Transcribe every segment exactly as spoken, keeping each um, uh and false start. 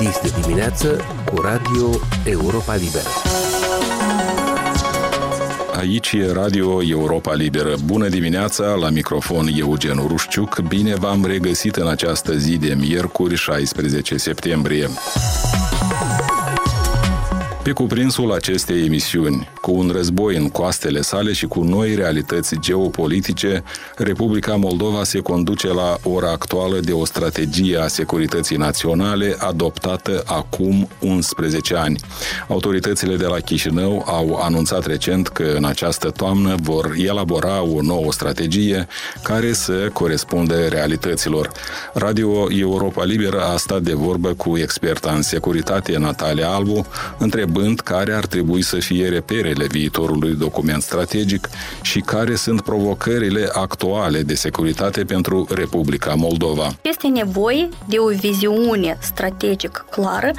Dis de dimineață cu Radio Europa Liberă. Aici e Radio Europa Liberă. Bună dimineața, la microfon Eugen Urușciuc. Bine v-am regăsit în această zi de miercuri, șaisprezece septembrie. Pe cuprinsul acestei emisiuni, cu un război în coastele sale și cu noi realități geopolitice, Republica Moldova se conduce la ora actuală de o strategie a securității naționale adoptată acum unsprezece ani. Autoritățile de la Chișinău au anunțat recent că în această toamnă vor elabora o nouă strategie care să corespundă realităților. Radio Europa Liberă a stat de vorbă cu experta în securitate Natalia Albu, întrebând care ar trebui să fie reperele viitorului document strategic și care sunt provocările actuale de securitate pentru Republica Moldova. Este nevoie de o viziune strategică clară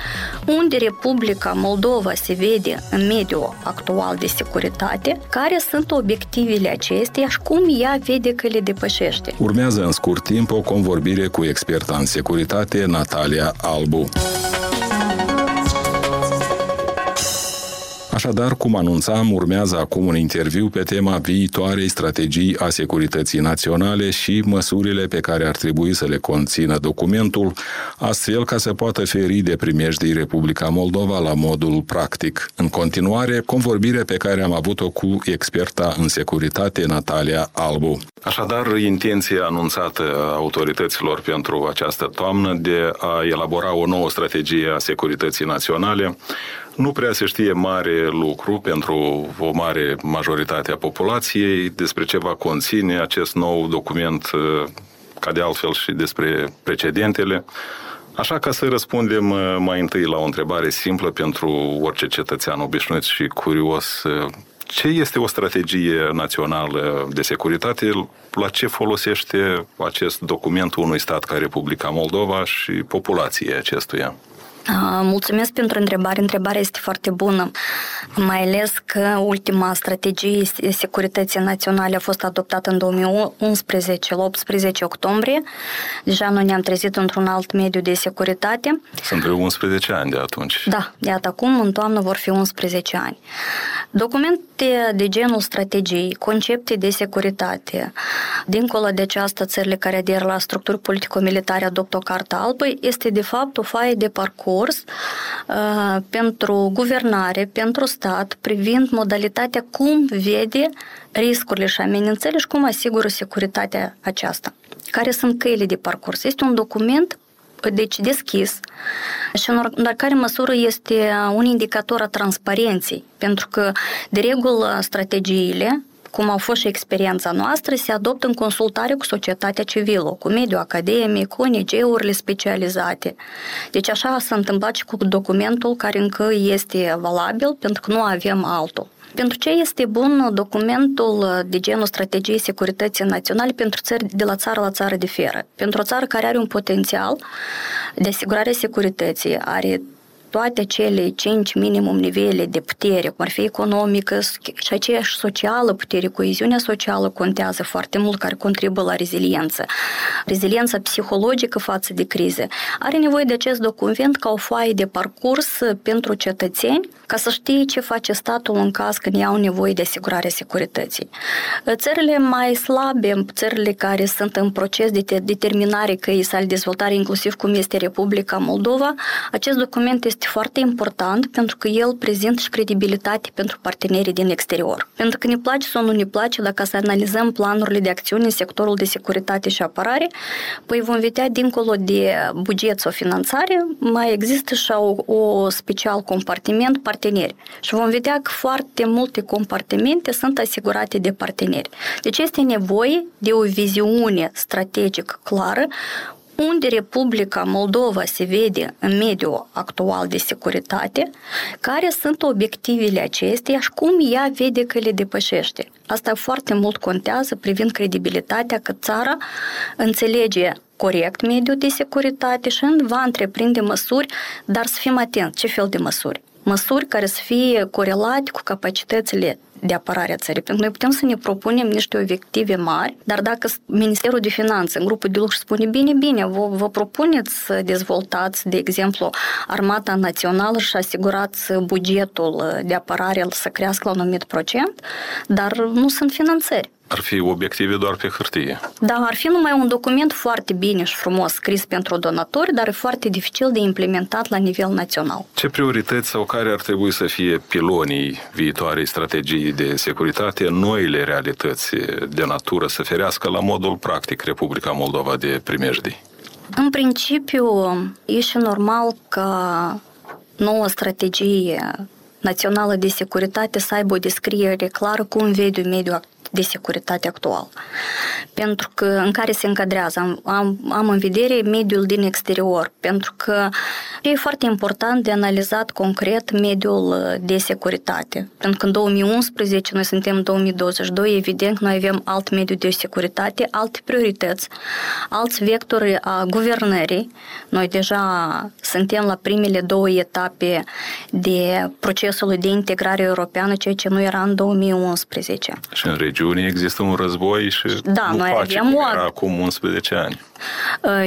unde Republica Moldova se vede în mediul actual de securitate, care sunt obiectivele acesteia și cum ea vede că le depășește. Urmează în scurt timp o convorbire cu experta în securitate Natalia Albu. Așadar, cum anunțam, urmează acum un interviu pe tema viitoarei strategii a securității naționale și măsurile pe care ar trebui să le conțină documentul, astfel ca să poată feri de primejdii Republica Moldova la modul practic. În continuare, convorbire pe care am avut-o cu experta în securitate Natalia Albu. Așadar, intenția anunțată a autorităților pentru această toamnă de a elabora o nouă strategie a securității naționale nu prea se știe mare lucru pentru o mare majoritate a populației despre ce va conține acest nou document, ca de altfel și despre precedentele. Așa că să răspundem mai întâi la o întrebare simplă pentru orice cetățean obișnuit și curios. Ce este o strategie națională de securitate? La ce folosește acest document unui stat ca Republica Moldova și populației acestuia? Mulțumesc pentru întrebare. Întrebarea este foarte bună, mai ales că ultima strategie securității naționale a fost adoptată în două mii unsprezece, la optsprezece octombrie. Deja noi ne-am trezit într-un alt mediu de securitate. Sunt vreo unsprezece ani de atunci. Da, iată acum, în toamnă vor fi unsprezece ani. Documente de genul strategii, concepte de securitate, dincolo de aceasta, țările care aderă la structuri politico-militare adoptă o carte albă, este de fapt o foaie de parcurs pentru guvernare, pentru stat, privind modalitatea cum vede riscurile și amenințările și cum asigură securitatea aceasta. Care sunt căile de parcurs? Este un document deci deschis și în care măsură este un indicator a transparenței, pentru că de regulă strategiile, cum a fost și experiența noastră, se adoptă în consultare cu societatea civilă, cu mediul academic, cu O N G-urile specializate. Deci așa s-a întâmplat și cu documentul care încă este valabil, pentru că nu avem altul. Pentru ce este bun documentul de genul strategiei securității naționale pentru țări de la țară la țară diferă? Pentru o țară care are un potențial de asigurare securității, are toate cele cinci minimum nivele de putere, cum ar fi economică și aceeași socială putere, coeziunea socială contează foarte mult, care contribuie la reziliență. Reziliența psihologică față de crize. Are nevoie de acest document ca o foaie de parcurs pentru cetățeni, ca să știe ce face statul în caz când au nevoie de asigurarea securității. Țările mai slabe, țările care sunt în proces de determinare căi sale de dezvoltare, inclusiv cum este Republica Moldova, acest document este Este foarte important pentru că el prezintă și credibilitate pentru partenerii din exterior. Pentru că ne place sau nu ne place, dacă să analizăm planurile de acțiune în sectorul de securitate și apărare, păi vom vedea dincolo de buget sau finanțare, mai există și o, o special compartiment parteneri. Și vom vedea că foarte multe compartimente sunt asigurate de parteneri. Deci este nevoie de o viziune strategică clară unde Republica Moldova se vede în mediul actual de securitate, care sunt obiectivele acesteia și cum ea vede că le depășește. Asta foarte mult contează privind credibilitatea că țara înțelege corect mediul de securitate și va întreprinde măsuri, dar să fim atenți ce fel de măsuri. Măsuri care să fie corelate cu capacitățile de apărare a țării. Pentru că noi putem să ne propunem niște obiective mari, dar dacă Ministerul de Finanțe, în grupul de lucru, spune bine, bine, vă, vă propuneți să dezvoltați, de exemplu, Armata Națională și asigurați bugetul de apărare să crească la un anumit procent, dar nu sunt finanțări. Ar fi obiective doar pe hârtie. Da, ar fi numai un document foarte bine și frumos scris pentru donatori, dar e foarte dificil de implementat la nivel național. Ce priorități sau care ar trebui să fie pilonii viitoarei strategii de securitate, noile realități de natură să ferească la modul practic Republica Moldova de primejdii? În principiu, e și normal ca noua strategie națională de securitate să aibă o descriere clară cum vede mediul de securitate actual. Pentru că în care se încadrează, am, am, am în vedere mediul din exterior, pentru că e foarte important de analizat concret mediul de securitate. Pentru că în două mii unsprezece, noi suntem în două mii douăzeci și doi, evident că noi avem alt mediu de securitate, alte priorități, alți vectori a guvernării. Noi deja suntem la primele două etape de procesul de integrare europeană, ceea ce nu era în două mii unsprezece. Și în regiune există un război și da, nu face cum era acum unsprezece ani.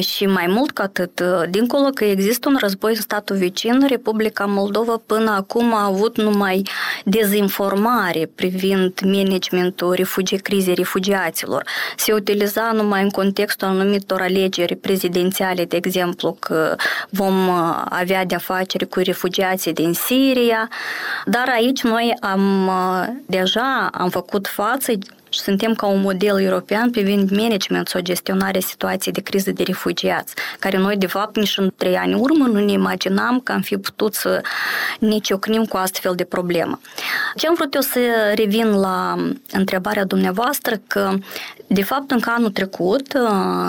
Și mai mult ca atât, dincolo că există un război în statul vecin, Republica Moldova până acum a avut numai dezinformare privind managementul refugi, crizei refugiaților. Se utiliza numai în contextul anumitor alegeri prezidențiale, de exemplu, că vom avea de-a face cu refugiații din Siria, dar aici noi am deja am făcut față și suntem ca un model european privind management sau gestionarea situației de criză de refugiați, care noi, de fapt, nici în trei ani urmă nu ne imaginam că am fi putut să ne ciocnim cu astfel de problemă. Ce am vrut eu să revin la întrebarea dumneavoastră, că, de fapt, în anul trecut,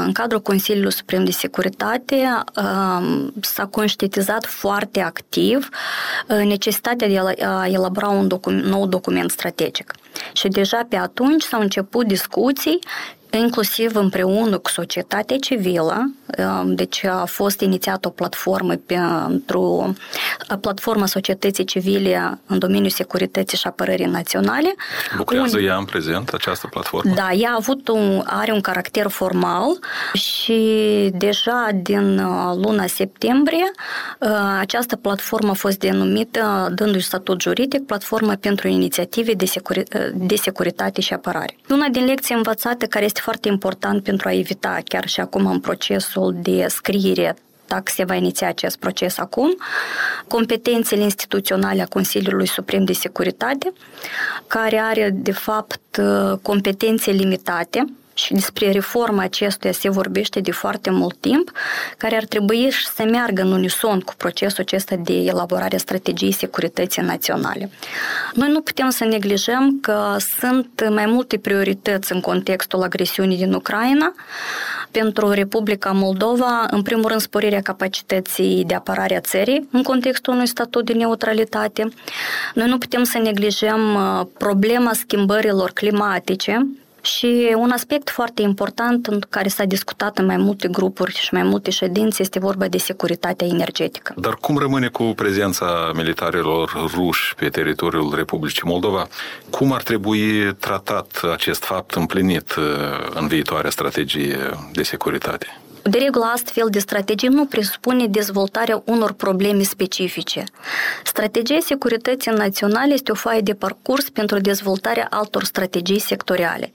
în cadrul Consiliului Suprem de Securitate, s-a conștientizat foarte activ necesitatea de a elabora un document, nou document strategic. Și deja pe atunci s-au început discuții, inclusiv împreună cu societatea civilă, deci a fost inițiată o platformă pentru platforma societății civile în domeniul securității și apărării naționale. Lucrează un... ea în prezent, această platformă? Da, ea a avut un, are un caracter formal și deja din luna septembrie această platformă a fost denumită, dându-și statut juridic, Platforma pentru Inițiative de, securi... de Securitate și Apărare. Una din lecții învățate care este foarte important pentru a evita, chiar și acum în procesul de scriere, dacă se va iniția acest proces acum, competențele instituționale a Consiliului Suprem de Securitate, care are, de fapt, competențe limitate și despre reforma acestuia se vorbește de foarte mult timp, care ar trebui și să meargă în unison cu procesul acesta de elaborare a strategiei securității naționale. Noi nu putem să neglijăm că sunt mai multe priorități în contextul agresiunii din Ucraina pentru Republica Moldova, în primul rând sporirea capacității de apărare a țării în contextul unui statut de neutralitate. Noi nu putem să neglijăm problema schimbărilor climatice, și un aspect foarte important în care s-a discutat în mai multe grupuri și mai multe ședințe este vorba de securitatea energetică. Dar cum rămâne cu prezența militarilor ruși pe teritoriul Republicii Moldova? Cum ar trebui tratat acest fapt împlinit în viitoarea strategie de securitate? De regulă, astfel de strategie nu presupune dezvoltarea unor probleme specifice. Strategia securității naționale este o foaie de parcurs pentru dezvoltarea altor strategii sectoriale.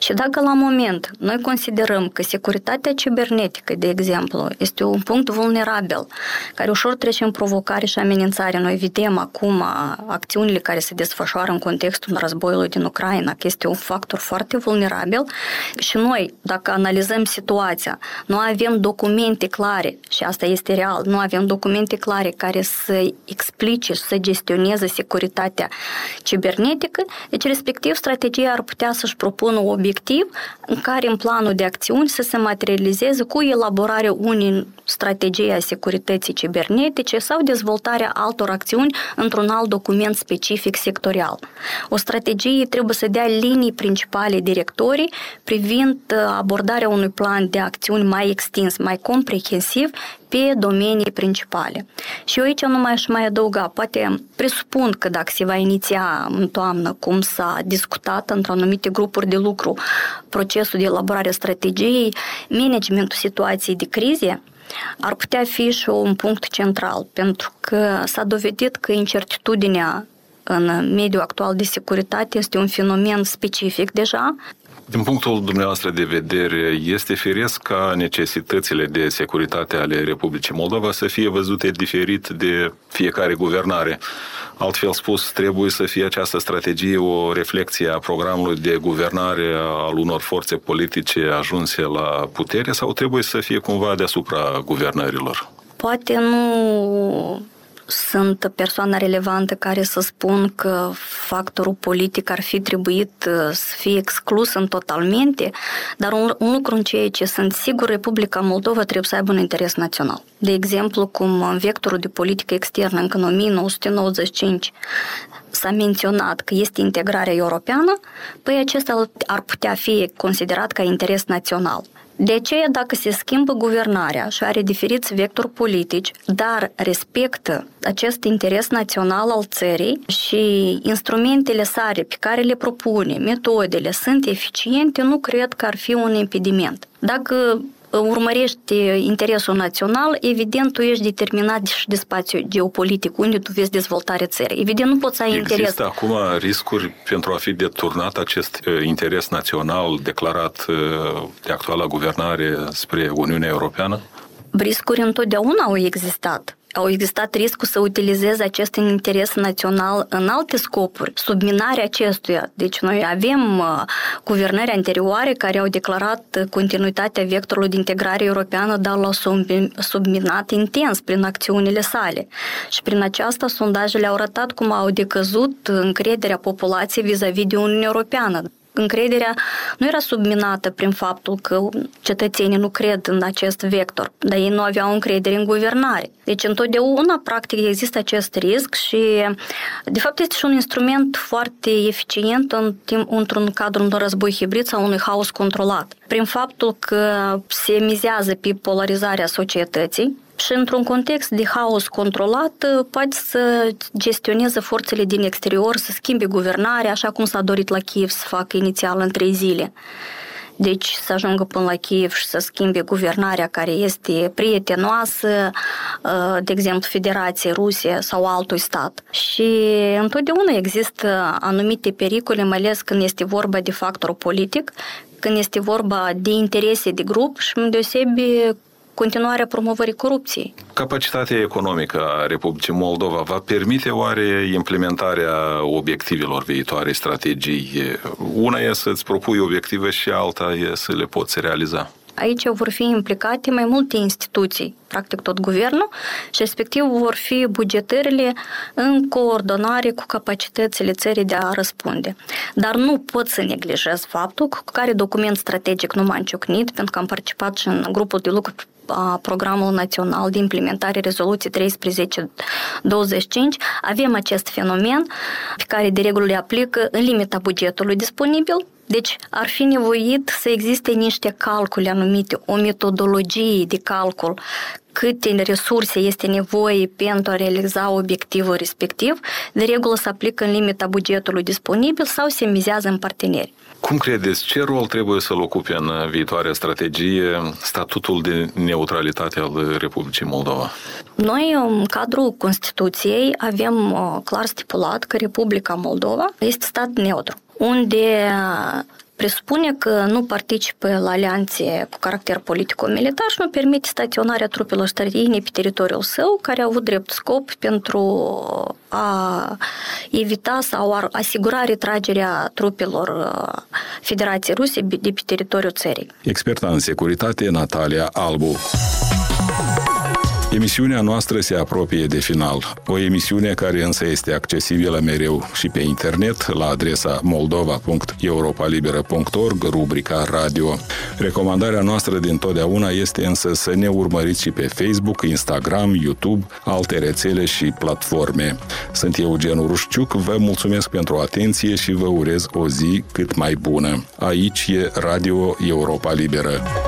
Și dacă la moment noi considerăm că securitatea cibernetică, de exemplu, este un punct vulnerabil, care ușor trece în provocare și amenințare, noi vedem acum acțiunile care se desfășoară în contextul războiului din Ucraina, că este un factor foarte vulnerabil și noi, dacă analizăm situația, noi avem documente clare, și asta este real, nu avem documente clare care să explice și să gestioneze securitatea cibernetică, deci respectiv strategia ar putea să-și propună un obiectiv în care în planul de acțiuni să se materializeze cu elaborarea unei strategii a securității cibernetice sau dezvoltarea altor acțiuni într-un alt document specific sectorial. O strategie trebuie să dea linii principale directorii privind abordarea unui plan de acțiuni mai extins, mai comprehensiv pe domenii principale. Și eu aici nu mai aș mai adăuga, poate presupun că dacă se va iniția în toamnă, cum s-a discutat într anumite grupuri de lucru, procesul de elaborare a strategiei, managementul situației de crize ar putea fi și un punct central, pentru că s-a dovedit că incertitudinea în mediul actual de securitate este un fenomen specific deja. Din punctul dumneavoastră de vedere, este firesc ca necesitățile de securitate ale Republicii Moldova să fie văzute diferit de fiecare guvernare. Altfel spus, trebuie să fie această strategie o reflecție a programului de guvernare al unor forțe politice ajunse la putere sau trebuie să fie cumva deasupra guvernărilor? Poate nu sunt persoana relevantă care să spun că factorul politic ar fi trebuit să fie exclus în totalmente, dar un, un lucru în ceea ce sunt sigur, Republica Moldova trebuie să aibă un interes național. De exemplu, cum în vectorul de politică externă încă în nouăsprezece nouăzeci și cinci s-a menționat că este integrarea europeană, păi acesta ar putea fi considerat ca interes național. De aceea, dacă se schimbă guvernarea și are diferiți vectori politici, dar respectă acest interes național al țării și instrumentele sale pe care le propune, metodele, sunt eficiente, nu cred că ar fi un impediment. Dacă urmărești interesul național, evident, tu ești determinat și de spațiu geopolitic, unde tu vezi dezvoltarea țării. Evident, nu poți să ai interes. Există acum riscuri pentru a fi deturnat acest interes național declarat de actuala guvernare spre Uniunea Europeană? Riscuri întotdeauna au existat. Au existat riscul să utilizeze acest interes național în alte scopuri, subminarea acestuia. Deci noi avem uh, guvernări anterioare care au declarat continuitatea vectorului de integrare europeană, dar l-au subminat intens prin acțiunile sale. Și prin aceasta sondajele au arătat cum au decăzut încrederea populației vis-a-vis de Uniunea Europeană. Încrederea nu era subminată prin faptul că cetățenii nu cred în acest vector, dar ei nu aveau încredere în guvernare. Deci întotdeauna, practic, există acest risc și, de fapt, este și un instrument foarte eficient în timp, într-un cadru unui război hibrid sau unui haos controlat. Prin faptul că se mizează pe polarizarea societății, și într-un context de haos controlat, poate să gestioneze forțele din exterior, să schimbe guvernarea, așa cum s-a dorit la Kiev să facă inițial în trei zile. Deci să ajungă până la Kiev și să schimbe guvernarea care este prietenoasă, de exemplu, Federației Rusă sau altui stat. Și întotdeauna există anumite pericole, mai ales când este vorba de factor politic, când este vorba de interese de grup și îndeosebi continuarea promovării corupției. Capacitatea economică a Republicii Moldova va permite oare implementarea obiectivelor viitoarei strategii? Una e să-ți propui obiective și alta e să le poți realiza. Aici vor fi implicate mai multe instituții, practic tot guvernul, și respectiv vor fi bugetările în coordonare cu capacitățile țării de a răspunde. Dar nu pot să neglijez faptul că care document strategic nu m-am ciocnit, pentru că am participat și în grupul de lucru a Programului Național de Implementare Rezoluției treisprezece douăzeci și cinci, avem acest fenomen pe care de regulă le aplică în limita bugetului disponibil. Deci ar fi nevoit să existe niște calcule anumite, o metodologie de calcul, câte resurse este nevoie pentru a realiza obiectivul respectiv, de regulă se aplică în limita bugetului disponibil sau se mizează în parteneri. Cum credeți, ce rol trebuie să-l ocupe în viitoarea strategie statutul de neutralitate al Republicii Moldova? Noi, în cadrul Constituției, avem clar stipulat că Republica Moldova este stat neutru, unde presupune că nu participă la alianțe cu caracter politico-militar și nu permite staționarea trupelor străine pe teritoriul său, care au avut drept scop pentru a evita sau a asigura retragerea trupelor Federației Ruse de pe teritoriul țării. Experta în securitate Natalia Albu. Emisiunea noastră se apropie de final. O emisiune care însă este accesibilă mereu și pe internet la adresa moldova punct europa liberă punct org, rubrica radio. Recomandarea noastră din totdeauna este însă să ne urmăriți și pe Facebook, Instagram, YouTube, alte rețele și platforme. Sunt Eugen Urușciuc, vă mulțumesc pentru atenție și vă urez o zi cât mai bună. Aici e Radio Europa Liberă.